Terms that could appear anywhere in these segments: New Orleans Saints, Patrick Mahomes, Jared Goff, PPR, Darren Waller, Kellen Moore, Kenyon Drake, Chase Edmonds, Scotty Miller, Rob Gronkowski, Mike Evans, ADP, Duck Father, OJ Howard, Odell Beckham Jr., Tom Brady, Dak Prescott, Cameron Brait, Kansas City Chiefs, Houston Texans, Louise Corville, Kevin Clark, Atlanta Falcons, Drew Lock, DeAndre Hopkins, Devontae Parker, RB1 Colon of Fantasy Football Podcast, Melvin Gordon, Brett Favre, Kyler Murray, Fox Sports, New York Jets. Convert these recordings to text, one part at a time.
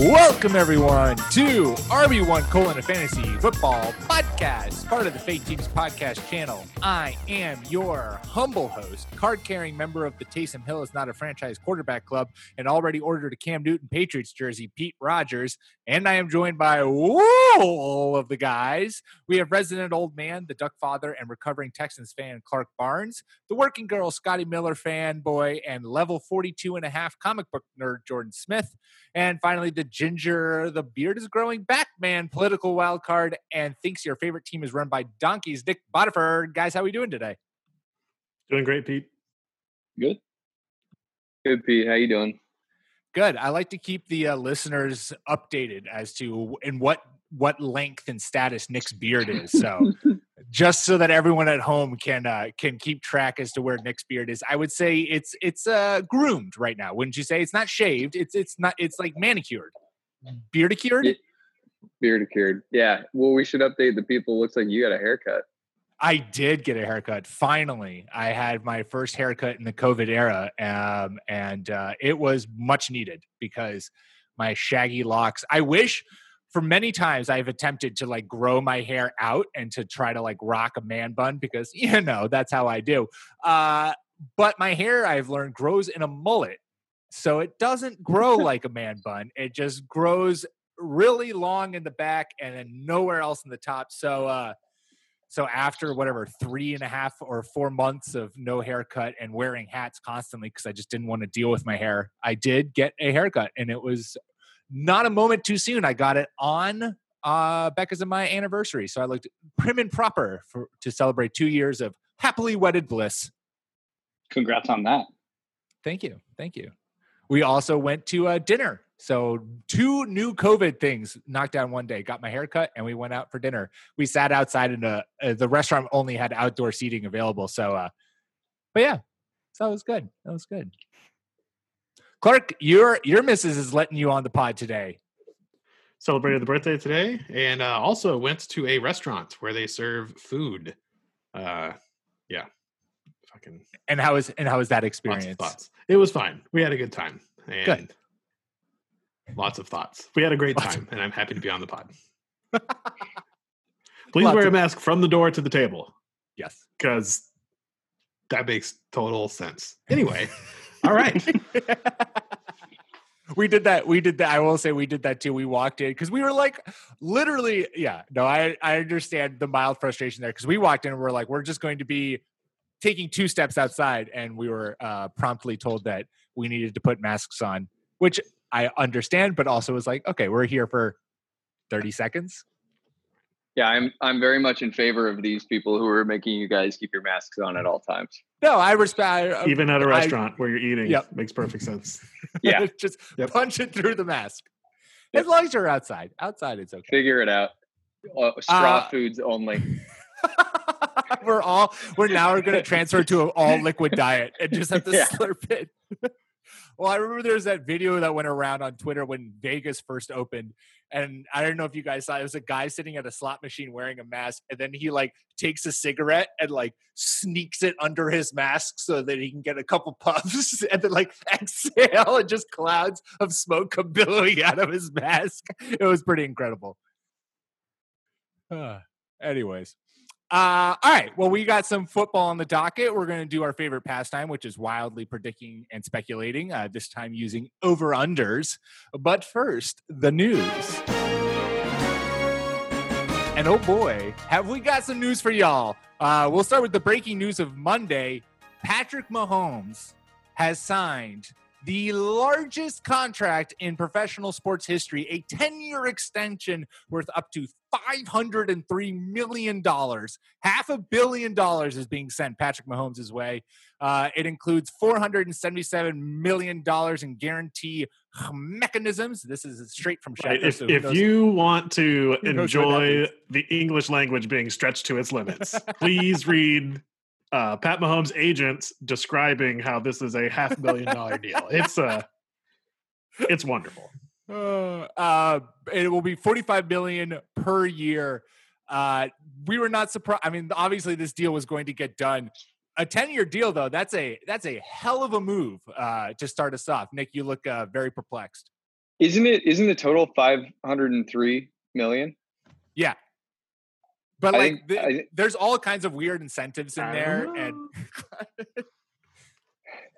Welcome, everyone, to RB1 Colon of Fantasy Football Podcast, part of the Fake Teams podcast channel. I am your humble host, card-carrying member of the Taysom Hill Is Not a Franchise Quarterback Club, and already ordered a Cam Newton Patriots jersey, Pete Rogers, and I am joined by all of the guys. We have resident old man, the Duck Father, and recovering Texans fan, Clark Barnes, the working girl, Scotty Miller fanboy, and level 42.5 comic book nerd, Jordan Smith, and finally, the ginger, the beard is growing back, man, political wild card, and thinks your favorite team is run by donkeys, Nick Botiford. Guys, how are we doing today? Doing great, Pete. Good. Good, Pete. How you doing? Good. I like to keep the listeners updated as to in what length and status Nick's beard is. So just so that everyone at home can keep track as to where Nick's beard is. I would say it's groomed right now. Wouldn't you say? It's not shaved. It's like manicured. Beardicured? Beardicured. Yeah. Well, we should update the people. Looks like you got a haircut. I did get a haircut. Finally, I had my first haircut in the COVID era. And it was much needed because my shaggy locks, I wish for many times I've attempted to like grow my hair out and to try to like rock a man bun because, you know, that's how I do. But my hair, I've learned, grows in a mullet. So it doesn't grow like a man bun. It just grows really long in the back and then nowhere else in the top. So after whatever 3.5 or 4 months of no haircut and wearing hats constantly because I just didn't want to deal with my hair, I did get a haircut, and it was not a moment too soon. I got it on Becca's and my anniversary, so I looked prim and proper to celebrate 2 years of happily wedded bliss. Congrats on that! Thank you. We also went to a dinner. So 2 new COVID things knocked down one day. Got my haircut and we went out for dinner. We sat outside in the restaurant only had outdoor seating available. So that was good. Clark, your missus is letting you on the pod today. Celebrated the birthday today and also went to a restaurant where they serve food. Yeah. Fucking. And how was that experience? Lots of thoughts. It was fine. We had a good time. And good. Lots of thoughts. We had a great time, and I'm happy to be on the pod. Please wear a mask from the door to the table. Yes. Because that makes total sense. Anyway, all right. We did that. I will say we did that too. We walked in because we were like literally, yeah. No, I understand the mild frustration there because we walked in and we're like, we're just going to be taking 2 steps outside, and we were promptly told that we needed to put masks on, which I understand, but also was like, okay, we're here for 30 seconds. Yeah, I'm very much in favor of these people who are making you guys keep your masks on at all times. No, I respect. Even at a restaurant where you're eating, yep. Makes perfect sense. Yeah. Just punch it through the mask. Yep. As long as you're outside. Outside, it's okay. Figure it out. Straw foods only. We're now going to transfer to an all liquid diet and just have to slurp it. Well, I remember there was that video that went around on Twitter when Vegas first opened, and I don't know if you guys saw it. It was a guy sitting at a slot machine wearing a mask, and then he like takes a cigarette and like sneaks it under his mask so that he can get a couple puffs, and then like exhale and just clouds of smoke come billowing out of his mask. It was pretty incredible. Anyways. All right. Well, we got some football on the docket. We're going to do our favorite pastime, which is wildly predicting and speculating, this time using over-unders. But first, the news. And oh boy, have we got some news for y'all. We'll start with the breaking news of Monday. Patrick Mahomes has signed the largest contract in professional sports history, a 10-year extension worth up to $503 million. $500 million is being sent Patrick Mahomes' way. It includes $477 million in guarantee mechanisms. This is straight from Sheffield. Right. If you want to enjoy the English language being stretched to its limits, please read Pat Mahomes' agents describing how this is a $500 million deal. It's wonderful. It will be $45 million per year. We were not surprised. I mean, obviously this deal was going to get done. A 10-year deal, though, that's a hell of a move to start us off. Nick, you look very perplexed. Isn't the total $503 million? Yeah. But there's all kinds of weird incentives in there. And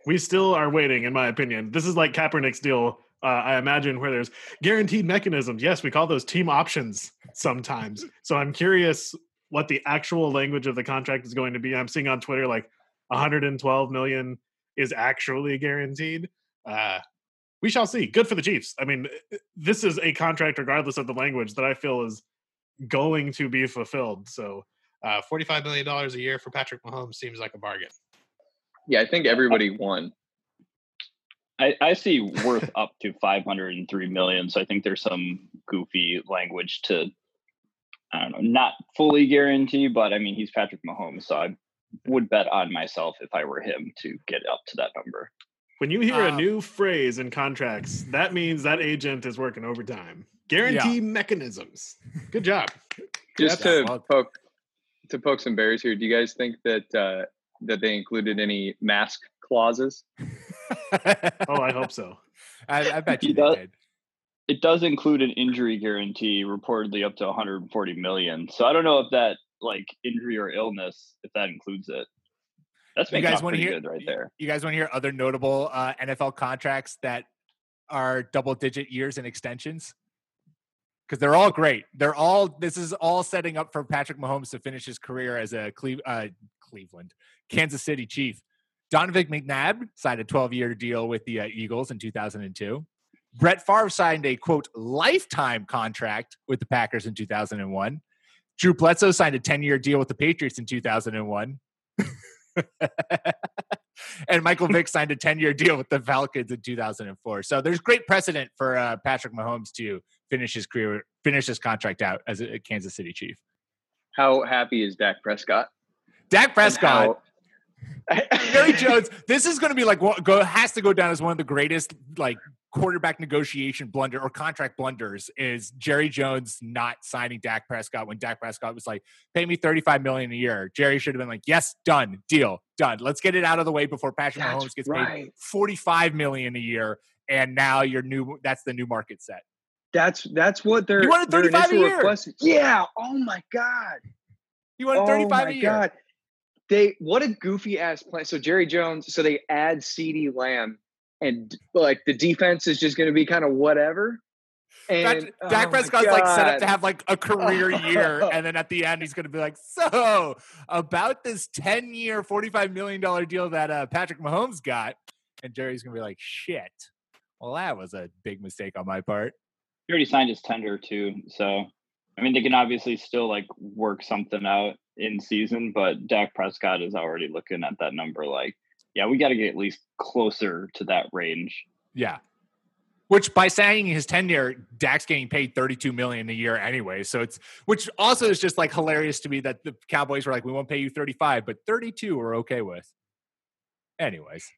we still are waiting, in my opinion. This is like Kaepernick's deal, I imagine, where there's guaranteed mechanisms. Yes, we call those team options sometimes. So I'm curious what the actual language of the contract is going to be. I'm seeing on Twitter like $112 million is actually guaranteed. We shall see. Good for the Chiefs. I mean, this is a contract, regardless of the language, that I feel is going to be fulfilled. So $45 million a year for Patrick Mahomes seems like a bargain. Yeah, I think everybody won. I see worth up to $503 million. So I think there's some goofy language to, I don't know, not fully guarantee, but I mean, he's Patrick Mahomes. So I would bet on myself if I were him to get up to that number. When you hear a new phrase in contracts, that means that agent is working overtime. Guarantee mechanisms. Good job. Just to poke some berries here, do you guys think that they included any mask clauses? Oh, I hope so. I bet you they did. It does include an injury guarantee, reportedly up to $140 million. So I don't know if that, like, injury or illness, if that includes it. That's making it pretty good right there. You guys want to hear other notable NFL contracts that are double-digit years and extensions? Because they're all great. This is all setting up for Patrick Mahomes to finish his career as a Cleveland, Kansas City Chief. Donovan McNabb signed a 12-year deal with the Eagles in 2002. Brett Favre signed a, quote, lifetime contract with the Packers in 2001. Drew Bledsoe signed a 10-year deal with the Patriots in 2001. And Michael Vick signed a 10-year deal with the Falcons in 2004. So there's great precedent for Patrick Mahomes to finish his contract out as a Kansas City Chief. How happy is Dak Prescott? Jerry Jones, this is going to be like has to go down as one of the greatest like quarterback negotiation blunder or contract blunders is Jerry Jones not signing Dak Prescott when Dak Prescott was like, pay me $35 million a year. Jerry should have been like, yes, done, deal, done. Let's get it out of the way before Patrick Mahomes gets paid $45 million a year. And now that's the new market set. That's what they're requesting. Yeah. Oh my God. You wanted $35 a year. God. What a goofy ass plan. So Jerry Jones, so they add CeeDee Lamb and like the defense is just going to be kind of whatever. And Dak Prescott's like set up to have like a career year. And then at the end, he's going to be like, so about this 10-year, $45 million deal that Patrick Mahomes got. And Jerry's going to be like, shit. Well, that was a big mistake on my part. He already signed his tender too. So, I mean, they can obviously still like work something out in season, but Dak Prescott is already looking at that number like, yeah, we got to get at least closer to that range. Yeah. Which by saying his 10-year, Dak's getting paid $32 million a year anyway. So which also is just like hilarious to me that the Cowboys were like, we won't pay you 35, but 32 we're okay with. Anyways,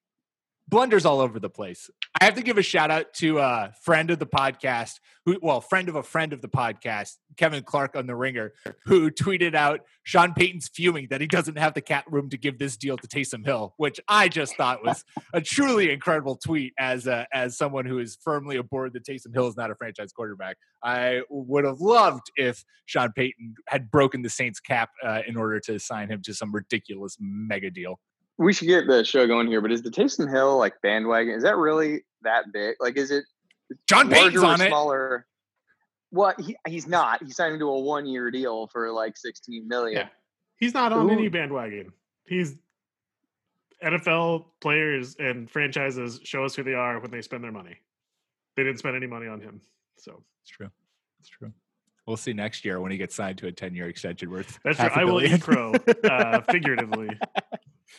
blunders all over the place. I have to give a shout out to a friend of the podcast, friend of the podcast, Kevin Clark on The Ringer, who tweeted out Sean Payton's fuming that he doesn't have the cap room to give this deal to Taysom Hill, which I just thought was a truly incredible tweet as someone who is firmly aboard that Taysom Hill is not a franchise quarterback. I would have loved if Sean Payton had broken the Saints cap in order to sign him to some ridiculous mega deal. We should get the show going here, but is the Taysom Hill like bandwagon? Is that really that big? Like, is it John Payton's on smaller? It? Well, he's not. He signed him to a 1-year deal for like $16 million. Yeah. He's not on any bandwagon. He's NFL players and franchises show us who they are when they spend their money. They didn't spend any money on him. So it's true. It's true. We'll see next year when he gets signed to a 10-year extension worth. That's half true. A billion. I will eat crow, figuratively,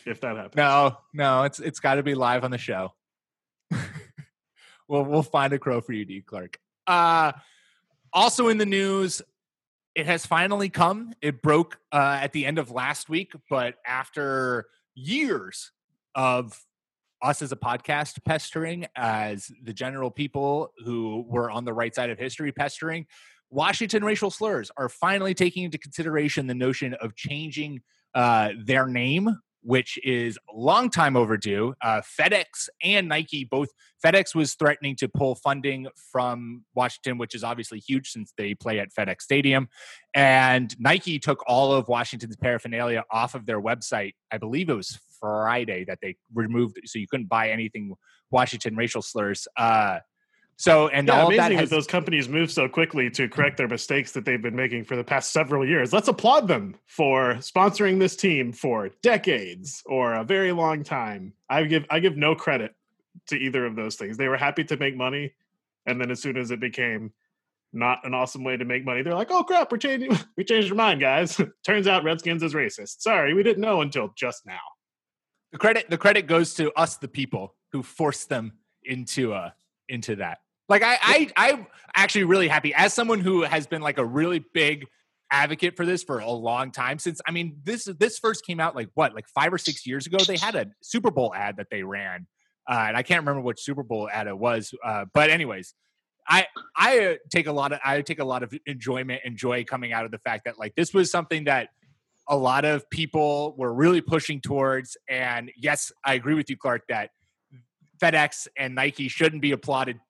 if that happens. No, it's got to be live on the show. We'll find a crow for you, D. Clark. Also in the news, it has finally come. It broke at the end of last week, but after years of us as a podcast pestering, as the general people who were on the right side of history pestering, Washington racial slurs are finally taking into consideration the notion of changing their name, which is long time overdue. FedEx and Nike, both FedEx was threatening to pull funding from Washington, which is obviously huge since they play at FedEx Stadium. And Nike took all of Washington's paraphernalia off of their website. I believe it was Friday that they removed, so you couldn't buy anything Washington racial slurs. Amazing that those companies move so quickly to correct their mistakes that they've been making for the past several years. Let's applaud them for sponsoring this team for decades or a very long time. I give no credit to either of those things. They were happy to make money, and then as soon as it became not an awesome way to make money, they're like, "Oh crap, we changed our mind, guys." Turns out Redskins is racist. Sorry, we didn't know until just now. The credit goes to us, the people, who forced them into that. Like, I'm actually really happy as someone who has been like a really big advocate for this for a long time. Since, I mean, this first came out like 5 or 6 years ago. They had a Super Bowl ad that they ran, and I can't remember which Super Bowl ad it was. But anyways, I take a lot of enjoyment and joy coming out of the fact that like this was something that a lot of people were really pushing towards. And yes, I agree with you, Clark, that FedEx and Nike shouldn't be applauded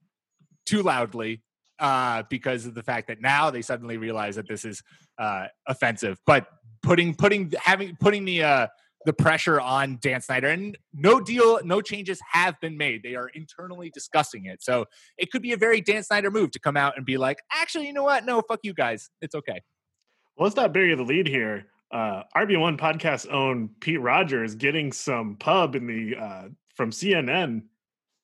too loudly because of the fact that now they suddenly realize that this is offensive. But putting the pressure on Dan Snyder, and no changes have been made. They are internally discussing it. So it could be a very Dan Snyder move to come out and be like, actually, you know what? No, fuck you guys. It's okay. Well, let's not bury the lead here. RB1 podcast own Pete Rogers getting some pub in the from CNN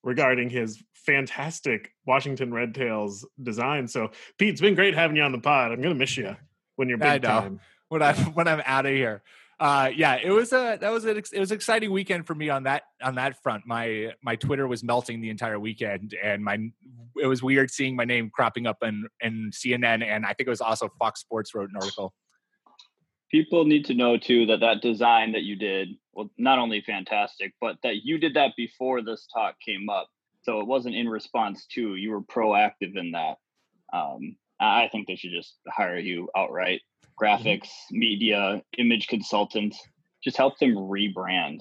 regarding his fantastic Washington Red Tails design. So Pete, it's been great having you on the pod. I'm gonna miss you when you're big time. When I'm out of here. It was an exciting weekend for me on that front. My Twitter was melting the entire weekend, and it was weird seeing my name cropping up in CNN, and I think it was also Fox Sports wrote an article. People need to know too that design that you did, well, not only fantastic, but that you did that before this talk came up. So it wasn't in response to, you were proactive in that. I think they should just hire you outright. Graphics, media, image consultants, just help them rebrand.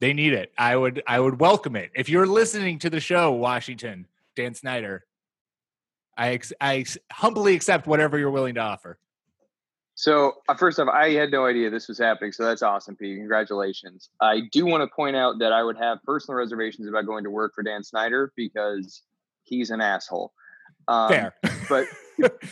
They need it. I would welcome it. If you're listening to the show, Washington, Dan Snyder, I humbly accept whatever you're willing to offer. So first off, I had no idea this was happening. So that's awesome, Pete. Congratulations. I do want to point out that I would have personal reservations about going to work for Dan Snyder because he's an asshole. Fair. But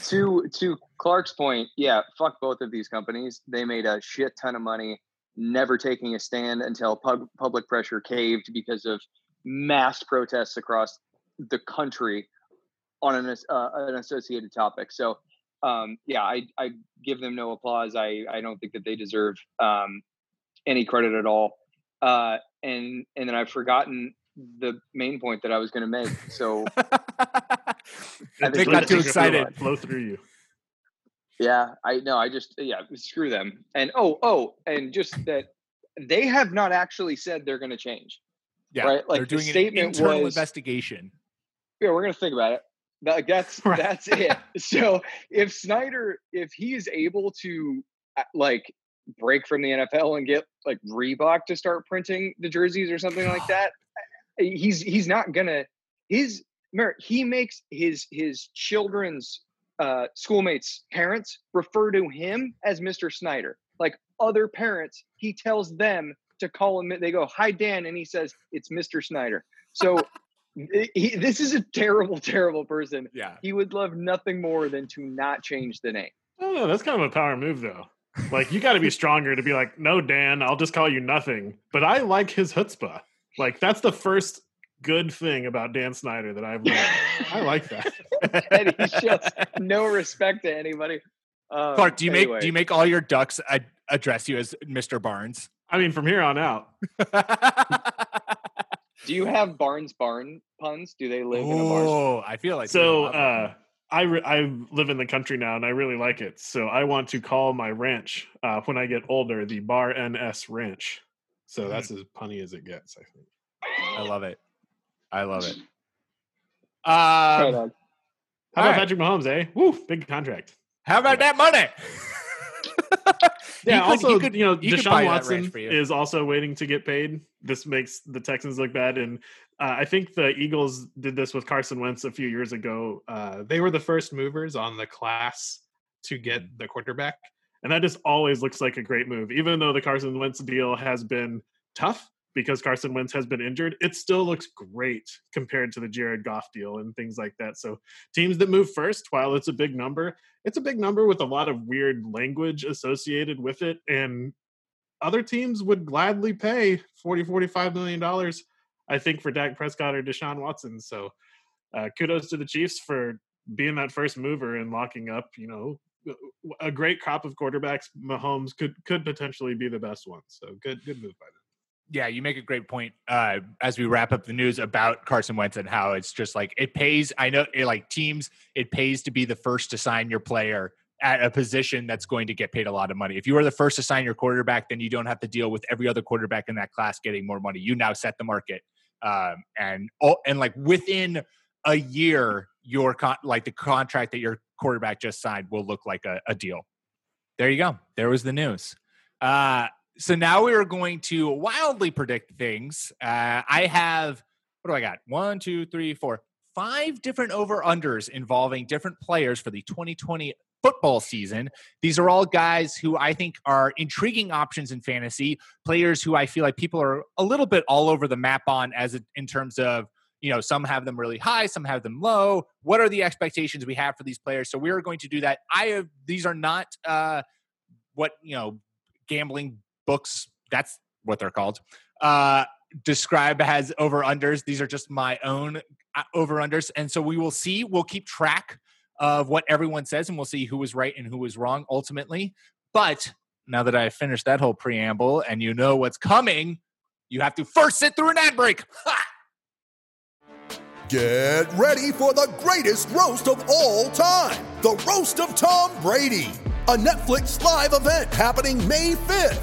to Clark's point, yeah, fuck both of these companies. They made a shit ton of money, never taking a stand until public pressure caved because of mass protests across the country on an associated topic. So I give them no applause. I don't think that they deserve any credit at all. And then I've forgotten the main point that I was going to make. So I think got too excited. Flow through you. Yeah, screw them. And and just that they have not actually said they're going to change. Yeah, right. Like, they're doing an internal investigation. Yeah, we're going to think about it. Like that's it. So if Snyder, if he is able to like break from the NFL and get like Reebok to start printing the jerseys or something like that, he's not gonna. He makes his children's schoolmates' parents refer to him as Mr. Snyder. Like other parents, he tells them to call him. They go, "Hi Dan," and he says, "It's Mr. Snyder." So. This is a terrible, terrible person. Yeah, he would love nothing more than to not change the name. Oh no, that's kind of a power move, though. Like, you got to be stronger to be like, no, Dan, I'll just call you nothing. But I like his chutzpah. Like, that's the first good thing about Dan Snyder that I've learned. I like that. And he shows no respect to anybody. Clark, do you make all your ducks address you as Mr. Barnes? I mean, from here on out. Do you have Barnes puns? Do they live in a barn? Oh, I feel like so. I live in the country now, and I really like it. So I want to call my ranch when I get older the Bar NS Ranch. So that's as punny as it gets, I think. I love it. How about Patrick Mahomes, eh? Woo, big contract. How about that money? Yeah, you could Deshaun Watson is also waiting to get paid. This makes the Texans look bad. And I think the Eagles did this with Carson Wentz a few years ago. They were the first movers on the class to get the quarterback. And that just always looks like a great move. Even though the Carson Wentz deal has been tough because Carson Wentz has been injured, it still looks great compared to the Jared Goff deal and things like that. So teams that move first, while it's a big number with a lot of weird language associated with it. And other teams would gladly pay $40-45 million, I think, for Dak Prescott or Deshaun Watson. So kudos to the Chiefs for being that first mover and locking up, a great crop of quarterbacks. Mahomes could potentially be the best one. So good move by them. Yeah, you make a great point as we wrap up the news about Carson Wentz and how it's just like it pays. I know it pays to be the first to sign your player at a position that's going to get paid a lot of money. If you are the first to sign your quarterback, then you don't have to deal with every other quarterback in that class getting more money. You now set the market. And within a year, your the contract that your quarterback just signed will look like a deal. There you go. There was the news. So now we are going to wildly predict things. I have, what do I got? 5 different over-unders involving different players for the 2020 football season. These are all guys who I think are intriguing options in fantasy, players who I feel like people are a little bit all over the map on in terms of, some have them really high, some have them low. What are the expectations we have for these players? So we are going to do that. These are not gambling books, that's what they're called, describe as over-unders. These are just my own over-unders. And so we will see. We'll keep track of what everyone says, and we'll see who was right and who was wrong ultimately. But now that I've finished that whole preamble and you know what's coming, you have to first sit through an ad break. Ha! Get ready for the greatest roast of all time, the roast of Tom Brady, a Netflix live event happening May 5th.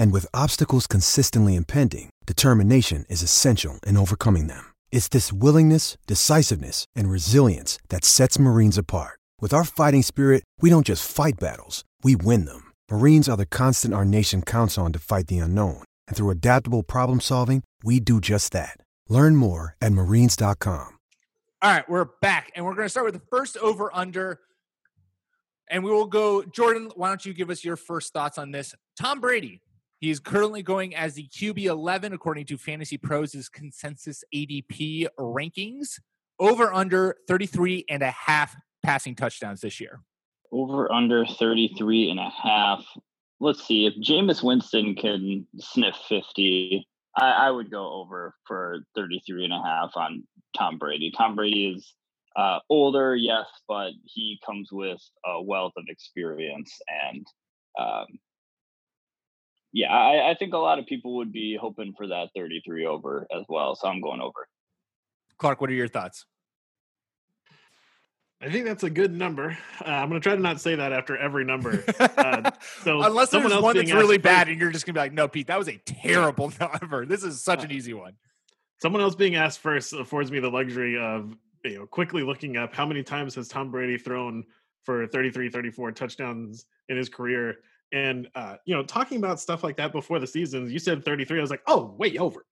and with obstacles consistently impending, determination is essential in overcoming them. It's this willingness, decisiveness, and resilience that sets Marines apart. With our fighting spirit, we don't just fight battles, we win them. Marines are the constant our nation counts on to fight the unknown, and through adaptable problem solving, we do just that. Learn more at Marines.com. All right, we're back, and we're going to start with the first over-under. And we will go, Jordan, why don't you give us your first thoughts on this? Tom Brady, he is currently going as the QB 11, according to Fantasy Pros' consensus ADP rankings. Over under 33.5 passing touchdowns this year. Over under 33.5. Let's see. If Jameis Winston can sniff 50, I would go over for 33.5 on Tom Brady. Tom Brady is older, yes, but he comes with a wealth of experience. And I think a lot of people would be hoping for that 33 over as well. So I'm going over. Clark, what are your thoughts? I think that's a good number. I'm going to try to not say that after every number. So unless there's one that's really bad and you're just going to be like, no, Pete, that was a terrible number. This is such an easy one. Someone else being asked first affords me the luxury of quickly looking up how many times has Tom Brady thrown for 33, 34 touchdowns in his career, And, you know, talking about stuff like that before the season, you said 33. I was like, oh, way over.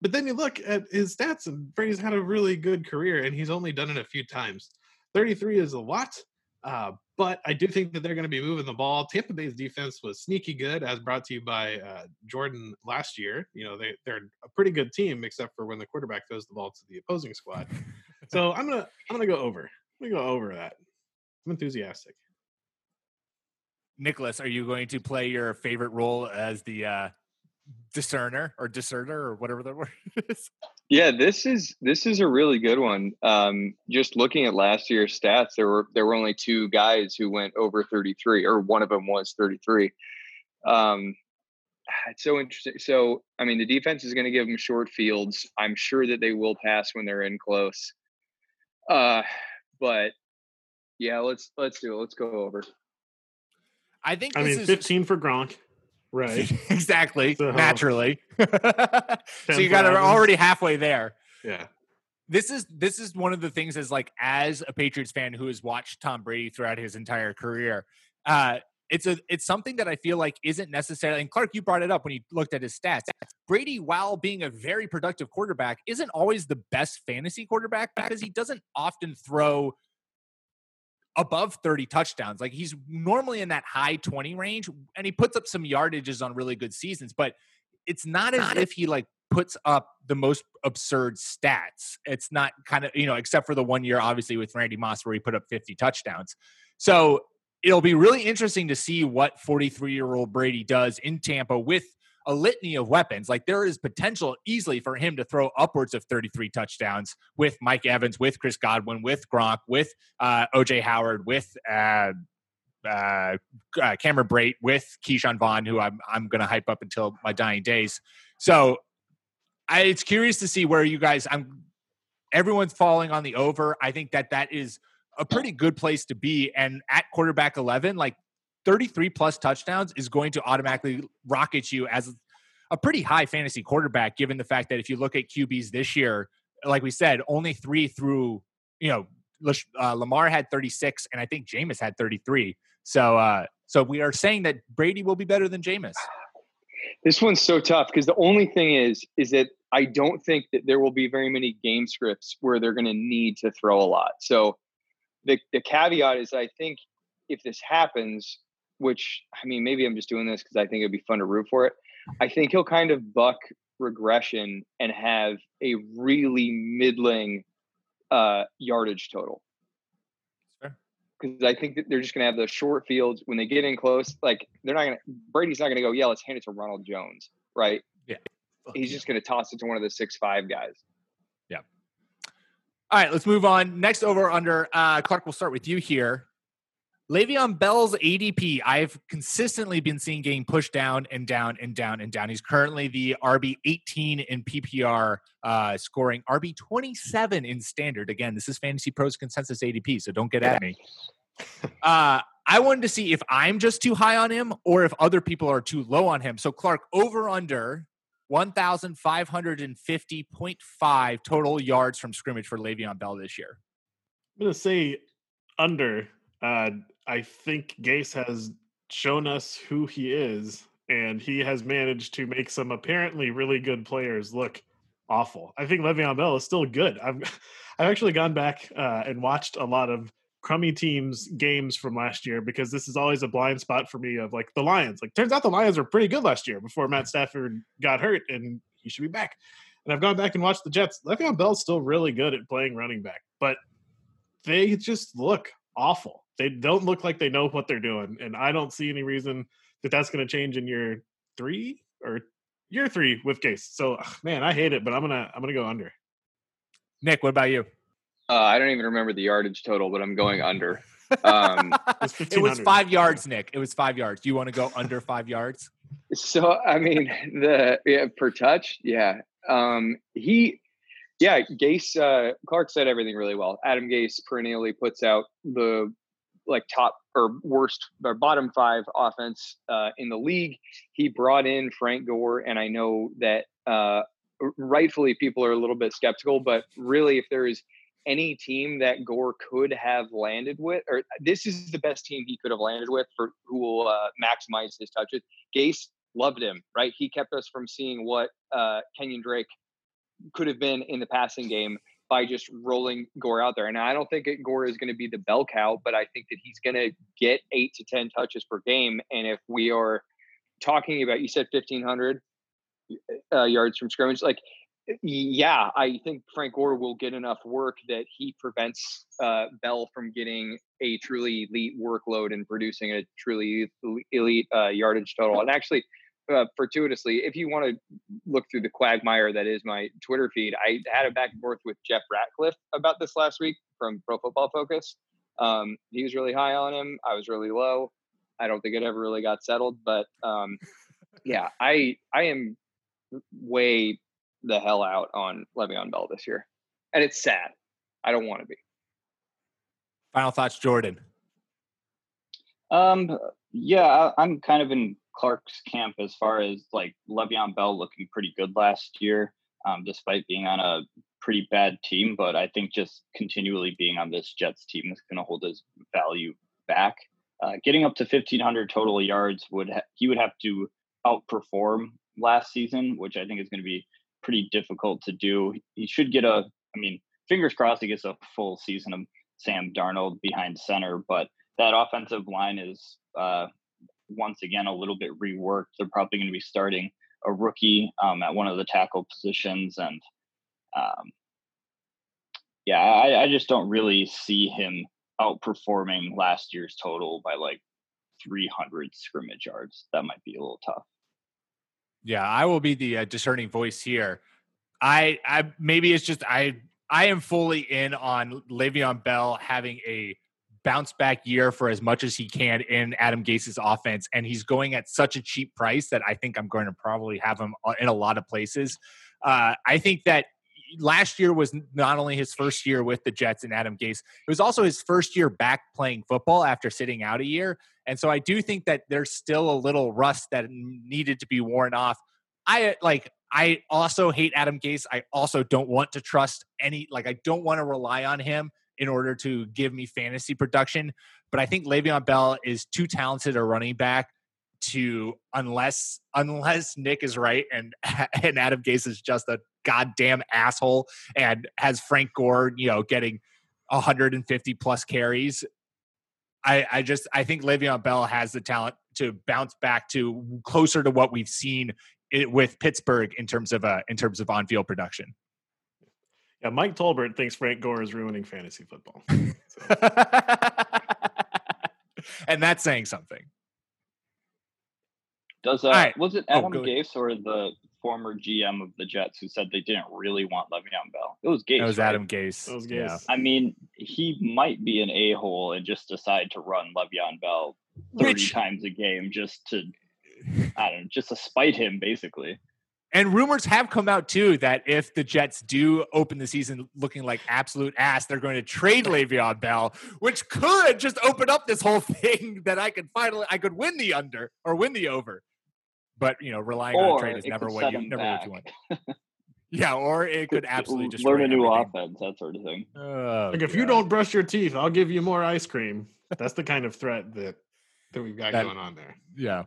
But then you look at his stats, and Brady's had a really good career, and he's only done it a few times. 33 is a lot, but I do think that they're going to be moving the ball. Tampa Bay's defense was sneaky good, as brought to you by Jordan last year. You know, they're a pretty good team, except for when the quarterback throws the ball to the opposing squad. So I'm gonna go over. I'm gonna go over that. I'm enthusiastic. Nicholas, are you going to play your favorite role as the discerner or whatever the word is? Yeah, this is a really good one. Just looking at last year's stats, there were only two guys who went over 33, or one of them was 33. It's so interesting. So, I mean, the defense is going to give them short fields. I'm sure that they will pass when they're in close. But yeah, let's do it. Let's go over. I mean, 15 for Gronk. Right. Exactly. So, naturally. So you got already halfway there. Yeah. This is one of the things is like, as a Patriots fan who has watched Tom Brady throughout his entire career, it's something that I feel like isn't necessarily, and Clark, you brought it up when you looked at his stats. Brady, while being a very productive quarterback, isn't always the best fantasy quarterback because he doesn't often throw above 30 touchdowns. Like, he's normally in that high 20 range, and he puts up some yardages on really good seasons, but it's not as if he like puts up the most absurd stats. It's not kind of, you know, except for the 1 year, obviously, with Randy Moss where he put up 50 touchdowns. So it'll be really interesting to see what 43-year-old Brady does in Tampa with a litany of weapons. Like, there is potential easily for him to throw upwards of 33 touchdowns with Mike Evans, with Chris Godwin, with Gronk, with OJ Howard, with Cameron Brate, with Keyshawn Vaughn, who I'm going to hype up until my dying days. So it's curious to see where you guys, everyone's falling on the over. I think that is a pretty good place to be. And at quarterback 11, like, 33 plus touchdowns is going to automatically rocket you as a pretty high fantasy quarterback, given the fact that if you look at QBs this year, like we said, only three through, you know, Lamar had 36, and I think Jameis had 33. So we are saying that Brady will be better than Jameis. This one's so tough because the only thing is that I don't think that there will be very many game scripts where they're going to need to throw a lot. So the caveat is, I think if this happens, which, I mean, maybe I'm just doing this because I think it'd be fun to root for it, I think he'll kind of buck regression and have a really middling yardage total. Because I think that they're just going to have those short fields when they get in close. Like, Brady's not going to go, yeah, let's hand it to Ronald Jones, right? Yeah. He's just going to toss it to one of the 6'5" guys. Yeah. All right, let's move on. Next over under, Clark, we'll start with you here. Le'Veon Bell's ADP, I've consistently been seeing getting pushed down and down and down and down. He's currently the RB18 in PPR, scoring RB27 in standard. Again, this is Fantasy Pros consensus ADP, so don't get at me. I wanted to see if I'm just too high on him or if other people are too low on him. So, Clark, over under 1,550.5 total yards from scrimmage for Le'Veon Bell this year. I'm going to say under. I think Gase has shown us who he is, and he has managed to make some apparently really good players look awful. I think Le'Veon Bell is still good. I've actually gone back and watched a lot of crummy teams' games from last year, because this is always a blind spot for me of, like, the Lions. Like, turns out the Lions were pretty good last year before Matt Stafford got hurt, and he should be back. And I've gone back and watched the Jets. Le'Veon Bell's still really good at playing running back, but they just look awful. They don't look like they know what they're doing, and I don't see any reason that that's going to change in year three with Gase. So, man, I hate it, but I'm gonna go under. Nick, what about you? I don't even remember the yardage total, but I'm going under. It was 5 yards, Nick. It was 5 yards. Do you want to go under 5 yards? So, I mean, per touch, yeah. Gase. Clark said everything really well. Adam Gase perennially puts out the top or worst or bottom five offense in the league. He brought in Frank Gore, and I know that rightfully people are a little bit skeptical, but really, if there is any team that Gore could have landed with, or this is the best team he could have landed with for who will maximize his touches. Gase loved him, right? He kept us from seeing what Kenyon Drake could have been in the passing game by just rolling Gore out there. And I don't think Gore is going to be the bell cow, but I think that he's going to get 8 to 10 touches per game. And if we are talking about, you said 1,500 yards from scrimmage, like, yeah, I think Frank Gore will get enough work that he prevents Bell from getting a truly elite workload and producing a truly elite yardage total. And actually, fortuitously, if you want to look through the quagmire that is my Twitter feed, I had a back and forth with Jeff Ratcliffe about this last week from Pro Football Focus. He was really high on him. I was really low. I don't think it ever really got settled. But, yeah, I am way the hell out on Le'Veon Bell this year. And it's sad. I don't want to be. Final thoughts, Jordan. Yeah, I'm kind of in Clark's camp as far as like Le'Veon Bell looking pretty good last year, despite being on a pretty bad team. But I think just continually being on this Jets team is going to hold his value back. Getting up to 1,500 total yards, he would have to outperform last season, which I think is going to be pretty difficult to do. He should get fingers crossed, he gets a full season of Sam Darnold behind center, but that offensive line is once again a little bit reworked. They're probably going to be starting a rookie at one of the tackle positions, and I just don't really see him outperforming last year's total by like 300 scrimmage yards. That might be a little tough. Yeah, I will be the discerning voice here. I maybe it's just I am fully in on Le'Veon Bell having a bounce back year for as much as he can in Adam Gase's offense, and he's going at such a cheap price that I think I'm going to probably have him in a lot of places. I think that last year was not only his first year with the Jets and Adam Gase, it was also his first year back playing football after sitting out a year. And so I do think that there's still a little rust that needed to be worn off. I also hate Adam Gase. I also don't want to trust I don't want to rely on him in order to give me fantasy production. But I think Le'Veon Bell is too talented a running back to, unless Nick is right and Adam Gase is just a goddamn asshole and has Frank Gore, getting 150 plus carries. I think Le'Veon Bell has the talent to bounce back to closer to what we've seen with Pittsburgh in terms of on-field production. Yeah, Mike Tolbert thinks Frank Gore is ruining fantasy football. And that's saying something. Was it Adam Gase or the former GM of the Jets who said they didn't really want Le'Veon Bell? It was Gase. It was right? Adam Gase. It was Gase. Yeah. I mean, he might be an a-hole and just decide to run Le'Veon Bell 30 times a game just to spite him, basically. And rumors have come out, too, that if the Jets do open the season looking like absolute ass, they're going to trade Le'Veon Bell, which could just open up this whole thing that I could win the under or win the over. But, relying on a trade is never what you want. Yeah, or it could absolutely just learn a new offense, that sort of thing. If you don't brush your teeth, I'll give you more ice cream. That's the kind of threat that we've got going on there. Yeah.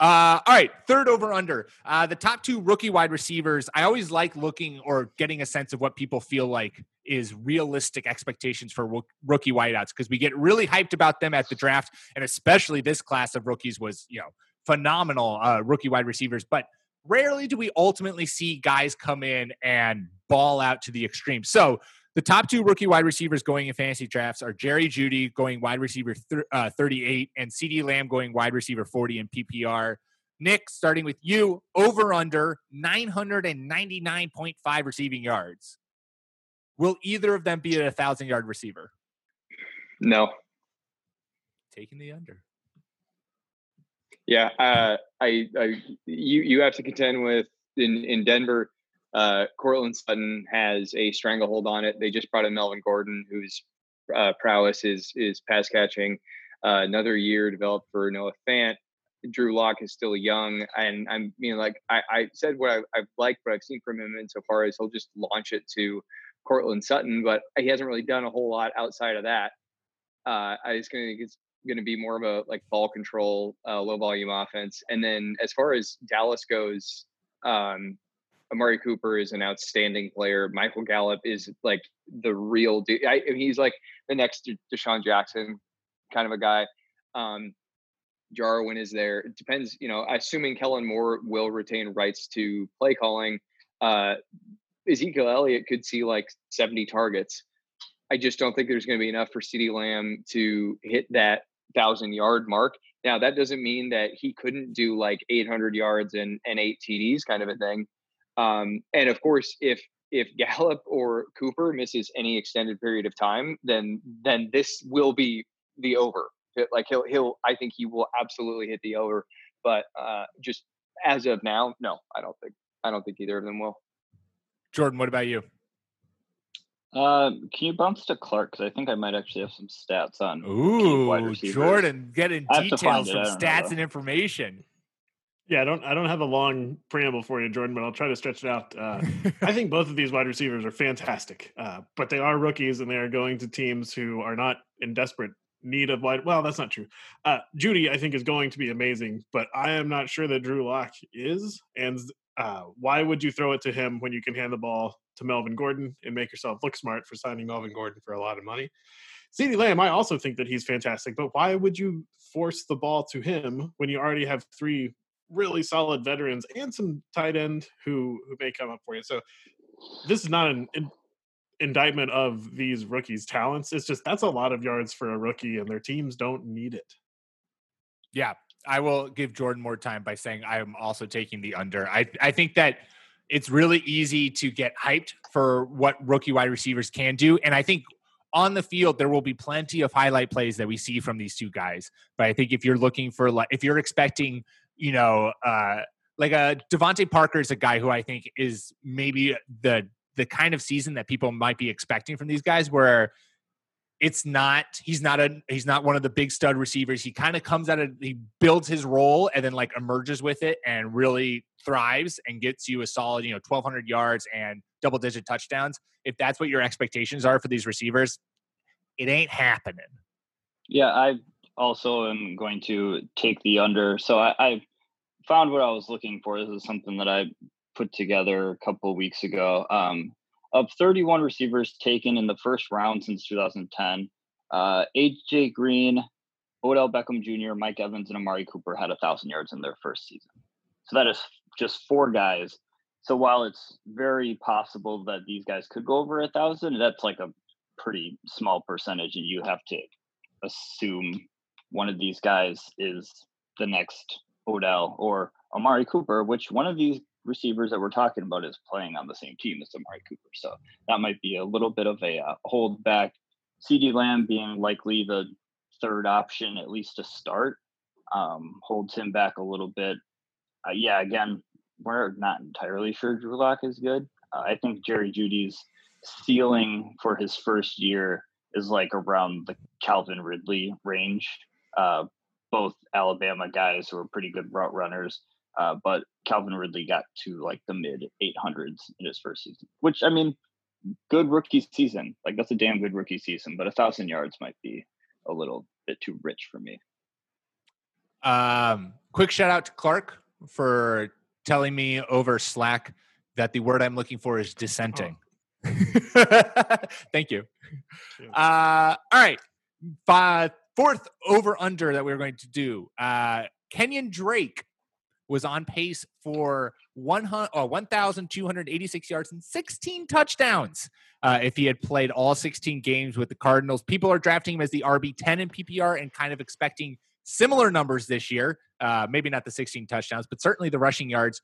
All right, third over under. The top two rookie wide receivers, I always like looking or getting a sense of what people feel like is realistic expectations for rookie wideouts, because we get really hyped about them at the draft, and especially this class of rookies was, phenomenal rookie wide receivers, but rarely do we ultimately see guys come in and ball out to the extreme. So the top two rookie wide receivers going in fantasy drafts are Jerry Jeudy going wide receiver 38 and CeeDee Lamb going wide receiver 40 in PPR. Nick, starting with you, over under 999.5 receiving yards. Will either of them be a 1,000-yard receiver? No. Taking the under. Yeah, you have to contend with in Denver. Cortland Sutton has a stranglehold on it. They just brought in Melvin Gordon, whose prowess is pass catching. Another year developed for Noah Fant. Drew Lock is still young, and I said what I've liked, what I've seen from him insofar as he'll just launch it to Cortland Sutton, but he hasn't really done a whole lot outside of that. I just think it's going to be more of a like ball control, low volume offense. And then as far as Dallas goes, Amari Cooper is an outstanding player. Michael Gallup is like the real dude. He's like the next Deshaun Jackson kind of a guy. Jarwin is there. It depends, assuming Kellen Moore will retain rights to play calling, Ezekiel Elliott could see like 70 targets. I just don't think there's going to be enough for CeeDee Lamb to hit that 1,000-yard mark. Now, that doesn't mean that he couldn't do like 800 yards and 8 TDs kind of a thing. And of course, if Gallup or Cooper misses any extended period of time, then this will be the over. Like I think he will absolutely hit the over, but just as of now, no, I don't think either of them will. Jordan, what about you? Can you bounce to Clark? Because I think I might actually have some stats on. Ooh, Jordan, getting details from stats and information. Yeah, I don't have a long preamble for you, Jordan, but I'll try to stretch it out. I think both of these wide receivers are fantastic, but they are rookies and they are going to teams who are not in desperate need of wide. Well, that's not true. Judy, I think, is going to be amazing, but I am not sure that Drew Lock is. And why would you throw it to him when you can hand the ball to Melvin Gordon and make yourself look smart for signing Melvin Gordon for a lot of money? CeeDee Lamb, I also think that he's fantastic, but why would you force the ball to him when you already have three really solid veterans and some tight end who may come up for you? So this is not an indictment of these rookies' talents. It's just that's a lot of yards for a rookie, and their teams don't need it. Yeah, I will give Jordan more time by saying I am also taking the under. I think that it's really easy to get hyped for what rookie wide receivers can do, and I think on the field, there will be plenty of highlight plays that we see from these two guys. But I think if you're looking for, like, if you're expecting, like a Devontae Parker is a guy who I think is maybe the kind of season that people might be expecting from these guys, where he's not one of the big stud receivers. He kind of he builds his role and then like emerges with it and really thrives and gets you a solid, 1,200 yards and double digit touchdowns. If that's what your expectations are for these receivers, it ain't happening. Yeah. I also am going to take the under. So I found what I was looking for. This is something that I put together a couple of weeks ago. Of 31 receivers taken in the first round since 2010, AJ Green, Odell Beckham Jr., Mike Evans, and Amari Cooper had 1,000 yards in their first season. So that is just four guys. So while it's very possible that these guys could go over 1,000, that's like a pretty small percentage, and you have to assume one of these guys is the next Odell or Amari Cooper, which one of these receivers that we're talking about is playing on the same team as Amari Cooper. So that might be a little bit of a hold back. CeeDee Lamb being likely the third option, at least to start, holds him back a little bit. Again, we're not entirely sure Drew Lock is good. I think Jerry Judy's ceiling for his first year is like around the Calvin Ridley range. Both Alabama guys who are pretty good route runners. But Calvin Ridley got to like the mid 800s in his first season, which, I mean, good rookie season. Like, that's a damn good rookie season, but 1,000 yards might be a little bit too rich for me. Quick shout out to Clark for telling me over Slack that the word I'm looking for is dissenting. Oh. Thank you. All right. Fourth over under that we're going to do. Kenyon Drake was on pace for 1,286 yards and 16 touchdowns if he had played all 16 games with the Cardinals. People are drafting him as the RB10 in PPR and kind of expecting similar numbers this year. Maybe not the 16 touchdowns, but certainly the rushing yards.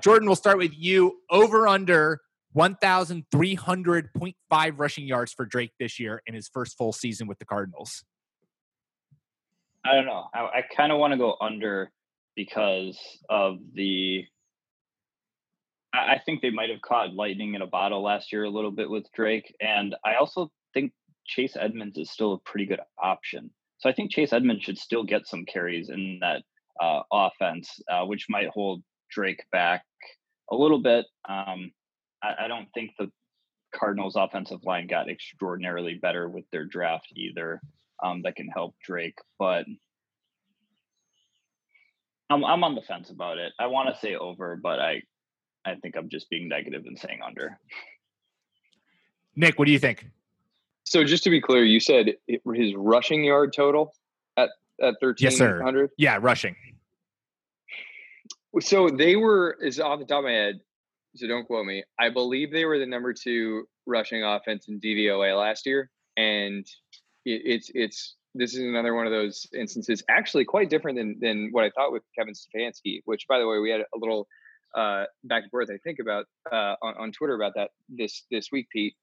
Jordan, we'll start with you. Over under 1,300.5 rushing yards for Drake this year in his first full season with the Cardinals. I don't know. I kind of want to go under because of I think they might have caught lightning in a bottle last year a little bit with Drake. And I also think Chase Edmonds is still a pretty good option. So I think Chase Edmonds should still get some carries in that offense, which might hold Drake back a little bit. I don't think the Cardinals offensive line got extraordinarily better with their draft either. That can help Drake, but I'm on the fence about it. I want to say over, but I think I'm just being negative and saying under. Nick, what do you think? So just to be clear, you said his rushing yard total at 1,300? Yes, sir. Yeah, rushing. So they were, is off the top of my head, so don't quote me, I believe they were the number 2 rushing offense in DVOA last year. And it's this is another one of those instances, actually quite different than what I thought with Kevin Stefanski, which, by the way, we had a little back and forth, I think, about on Twitter about that this week, Pete,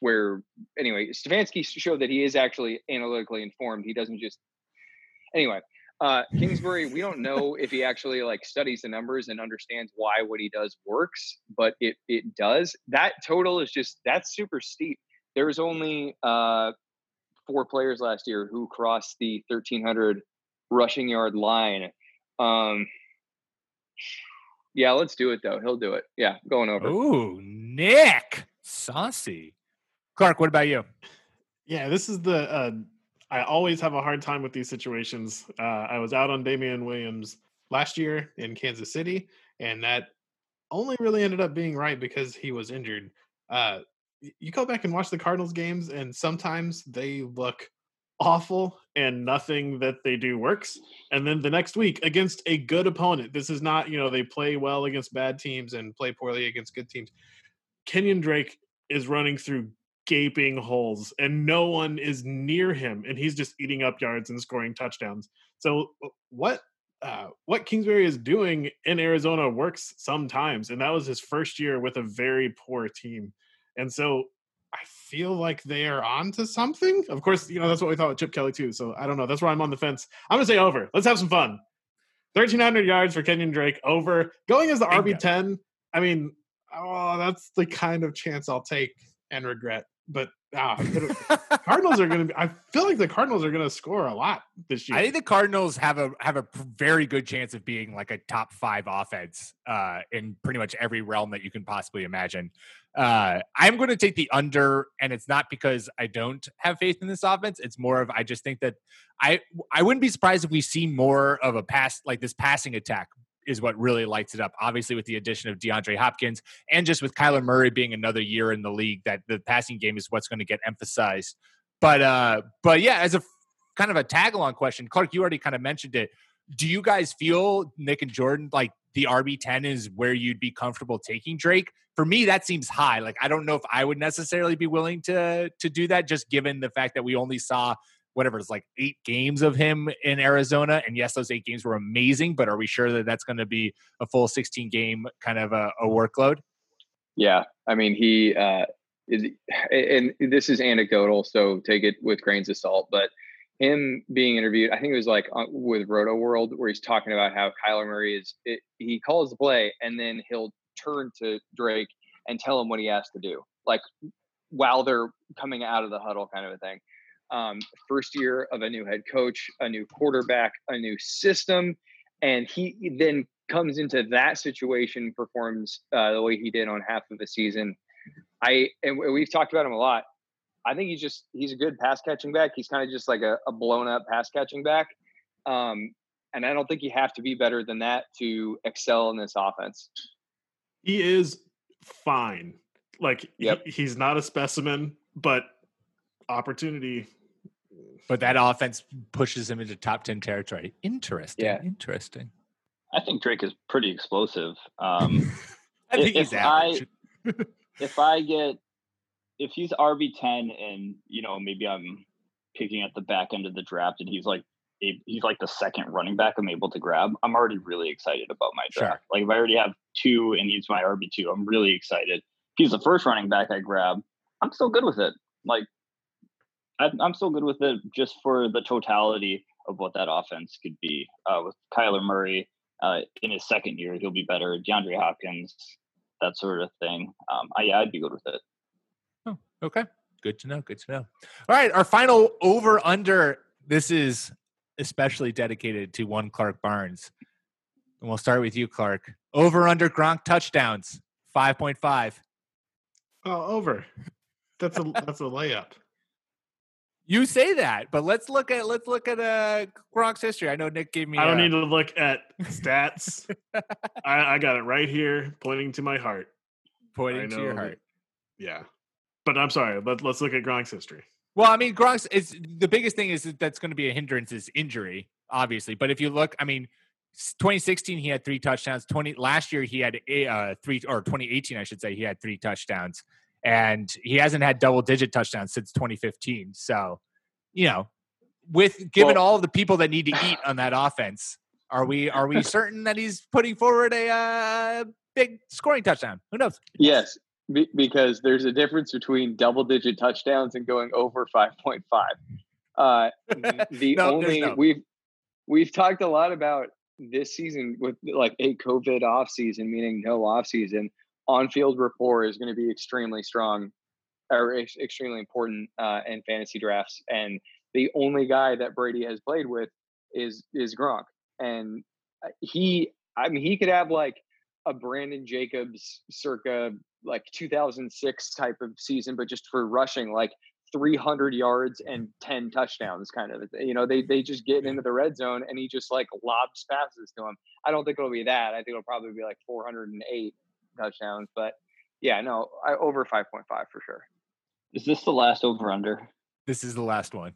where, anyway, Stefanski showed that he is actually analytically informed. He doesn't just – anyway, Kingsbury, we don't know if he actually, like, studies the numbers and understands why what he does works, but it does. That total is just – that's super steep. There's only 4 players last year who crossed the 1,300 rushing yard line. Yeah, let's do it, though. He'll do it. Yeah, going over. Ooh, Nick. Saucy. Clark, what about you? Yeah, this is the I always have a hard time with these situations. I was out on Damian Williams last year in Kansas City, and that only really ended up being right because he was injured. You go back and watch the Cardinals games, and sometimes they look awful and nothing that they do works. And then the next week against a good opponent, this is not, they play well against bad teams and play poorly against good teams. Kenyon Drake is running through gaping holes and no one is near him. And he's just eating up yards and scoring touchdowns. So what Kingsbury is doing in Arizona works sometimes. And that was his first year with a very poor team. And so I feel like they are on to something. Of course, that's what we thought with Chip Kelly too. So I don't know. That's why I'm on the fence. I'm going to say over. Let's have some fun. 1,300 yards for Kenyon Drake over. Going as the RB10, I mean, that's the kind of chance I'll take and regret. But Cardinals are going to be – I feel like the Cardinals are going to score a lot this year. I think the Cardinals have a very good chance of being like a top 5 offense in pretty much every realm that you can possibly imagine. I'm going to take the under, and it's not because I don't have faith in this offense. It's more of I just think that I wouldn't be surprised if we see more of a pass, like this passing attack is what really lights it up. Obviously, with the addition of DeAndre Hopkins and just with Kyler Murray being another year in the league, that the passing game is what's going to get emphasized. But yeah, as a kind of a tag-along question, Clark, you already kind of mentioned it. Do you guys feel, Nick and Jordan, like the RB10 is where you'd be comfortable taking Drake? For me, that seems high. Like, I don't know if I would necessarily be willing to do that, just given the fact that we only saw whatever it's like 8 games of him in Arizona. And yes, those 8 games were amazing, but are we sure that that's going to be a full 16 game kind of a workload? Yeah. I mean, he is, and this is anecdotal, so take it with grains of salt, but him being interviewed, I think it was like with Roto World, where he's talking about how Kyler Murray he calls the play and then he'll turn to Drake and tell him what he has to do, like while they're coming out of the huddle kind of a thing. First year of a new head coach, a new quarterback, a new system. And he then comes into that situation, performs the way he did on half of the season. And we've talked about him a lot. I think he's a good pass catching back. He's kind of just like a blown up pass catching back. And I don't think you have to be better than that to excel in this offense. He is fine. Like, yep. He's not a specimen, but opportunity. But that offense pushes him into top 10 territory. Interesting. Yeah. Interesting. I think Drake is pretty explosive. I think he's average. If he's RB10 and, maybe I'm picking at the back end of the draft and he's like the second running back I'm able to grab, I'm already really excited about my draft. Sure. Like if I already have 2 and he's my RB2, I'm really excited. If he's the first running back I grab, I'm still good with it. Like I'm still good with it just for the totality of what that offense could be. With Kyler Murray in his second year, he'll be better. DeAndre Hopkins, that sort of thing. I'd be good with it. Oh, okay. Good to know. Good to know. All right. Our final over under. This is especially dedicated to one Clark Barnes. And we'll start with you, Clark. Over under Gronk touchdowns, 5.5. Over. That's a layup. You say that, but let's look at Gronk's history. I know Nick gave me. I don't need to look at stats. I got it right here, pointing to my heart. Pointing to your heart. Yeah, but I'm sorry. Let's look at Gronk's history. Well, I mean, Gronk's is the biggest thing is that's going to be a hindrance is injury, obviously. But if you look, I mean, 2016 he had 3 touchdowns. Last year he had 3, or 2018 I should say, he had 3 touchdowns. And he hasn't had double-digit touchdowns since 2015. So, you know, given all of the people that need to eat on that offense, are we certain that he's putting forward a big scoring touchdown? Who knows? Yes, because there's a difference between double-digit touchdowns and going over 5.5. We've talked a lot about this season with like a COVID offseason, meaning no offseason. On-field rapport is going to be extremely strong or extremely important in fantasy drafts. And the only guy that Brady has played with is Gronk. And he could have like a Brandon Jacobs circa like 2006 type of season, but just for rushing like 300 yards and 10 touchdowns kind of, you know, they just get into the red zone and he just like lobs passes to him. I don't think it'll be that. I think it'll probably be like 408. Touchdowns, but yeah, no, over 5.5 for sure. Is this the last over/under? This is the last one.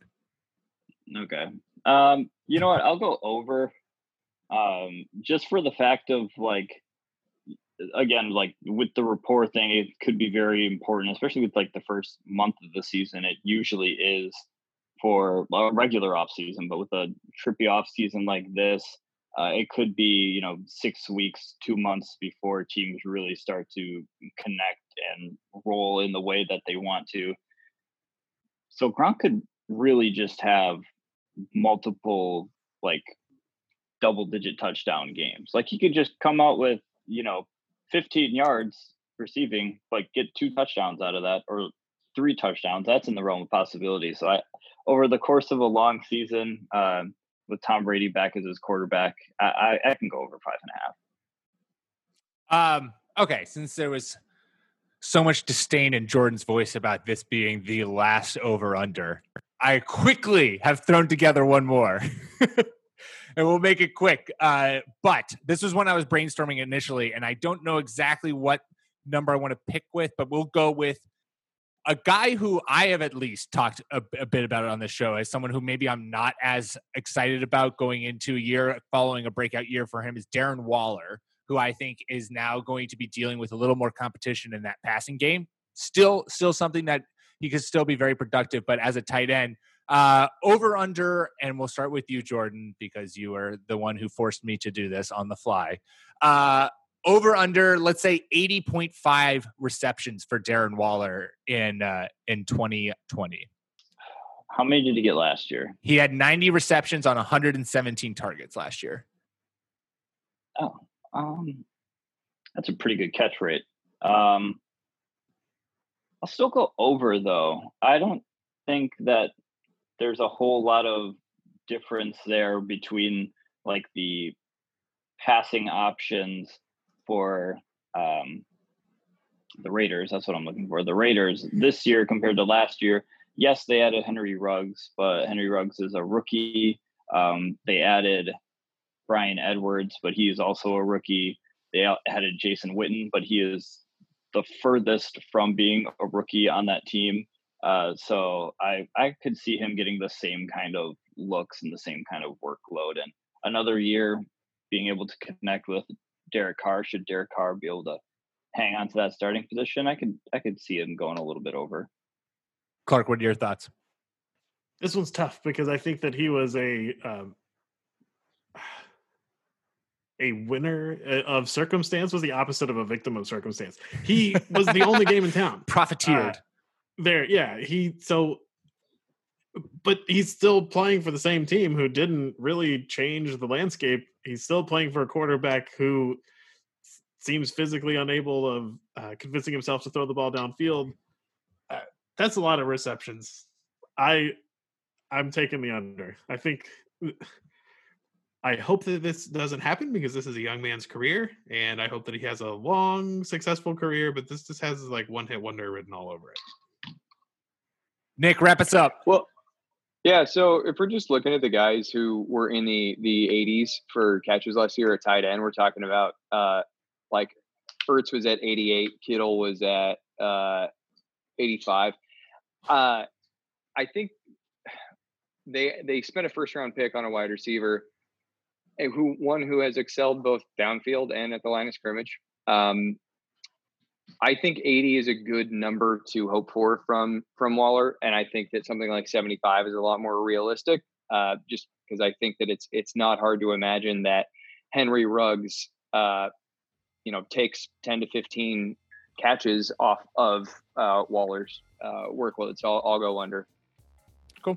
Okay. You know what? I'll go over. Just for the fact of like, again, like with the rapport thing, it could be very important, especially with like the first month of the season. It usually is for a regular off season, but with a trippy off season like this. It could be, you know, 6 weeks, 2 months before teams really start to connect and roll in the way that they want to. So Gronk could really just have multiple, like, double-digit touchdown games. Like, he could just come out with, you know, 15 yards receiving, like, get 2 touchdowns out of that or 3 touchdowns. That's in the realm of possibility. So over the course of a long season, with Tom Brady back as his quarterback, I can go over 5.5. Okay, since there was so much disdain in Jordan's voice about this being the last over/under, I quickly have thrown together one more, and we'll make it quick. But this was when I was brainstorming initially, and I don't know exactly what number I want to pick with, but we'll go with a guy who I have at least talked a bit about it on this show as someone who maybe I'm not as excited about going into a year following a breakout year for him is Darren Waller, who I think is now going to be dealing with a little more competition in that passing game. Still something that he could still be very productive, but as a tight end, over under, and we'll start with you, Jordan, because you are the one who forced me to do this on the fly. Over under, let's say 80.5 receptions for Darren Waller in 2020. How many did he get last year? He had 90 receptions on 117 targets last year. Oh, that's a pretty good catch rate. I'll still go over though. I don't think that there's a whole lot of difference there between like the passing options for the Raiders. That's what I'm looking for. The Raiders this year compared to last year. Yes, they added Henry Ruggs, but Henry Ruggs is a rookie. They added Brian Edwards, but he is also a rookie. They added Jason Witten, but he is the furthest from being a rookie on that team. So I could see him getting the same kind of looks and the same kind of workload. And another year being able to connect with Derek Carr, should Derek Carr be able to hang on to that starting position? I could see him going a little bit over. Clark, what are your thoughts? This one's tough because I think that he was a winner of circumstance, was the opposite of a victim of circumstance. He was the only game in town. Profiteered. But he's still playing for the same team who didn't really change the landscape. He's still playing for a quarterback who seems physically unable of convincing himself to throw the ball downfield. That's a lot of receptions. I'm taking the under. I think I hope that this doesn't happen because this is a young man's career, and I hope that he has a long, successful career, but this just has like one-hit wonder written all over it. Nick, wrap us up. Well, yeah, so if we're just looking at the guys who were in the 80s for catches last year at tight end, we're talking about like Ertz was at 88, Kittle was at 85. I think they spent a first-round pick on a wide receiver, who has excelled both downfield and at the line of scrimmage. I think 80 is a good number to hope for from Waller, and I think that something like 75 is a lot more realistic. Just because I think that it's not hard to imagine that Henry Ruggs, takes 10 to 15 catches off of Waller's workload. So I'll go under. Cool.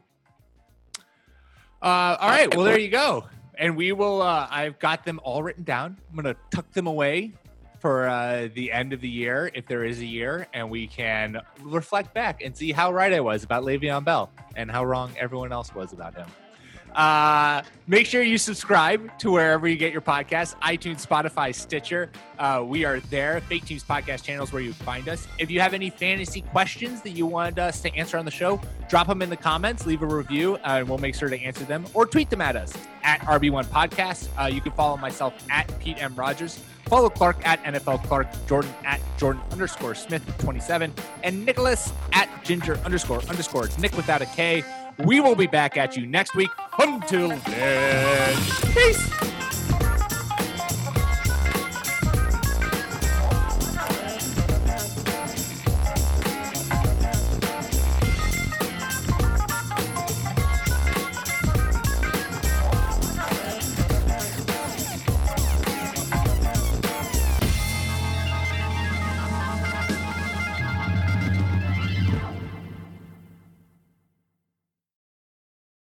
All right. Well, there you go. And we will, I've got them all written down. I'm going to tuck them away for the end of the year, if there is a year, and we can reflect back and see how right I was about Le'Veon Bell and how wrong everyone else was about him. Make sure you subscribe to wherever you get your podcasts, iTunes, Spotify, Stitcher. We are there. Fake Teams podcast channels where you find us. If you have any fantasy questions that you wanted us to answer on the show, drop them in the comments, leave a review, and we'll make sure to answer them, or tweet them at us at RB1 Podcast. You can follow myself at Pete M. Rogers. Follow Clark at NFL Clark, Jordan at Jordan_Smith27, and Nicholas at Ginger__ Nick without a K. We will be back at you next week. Until then, peace.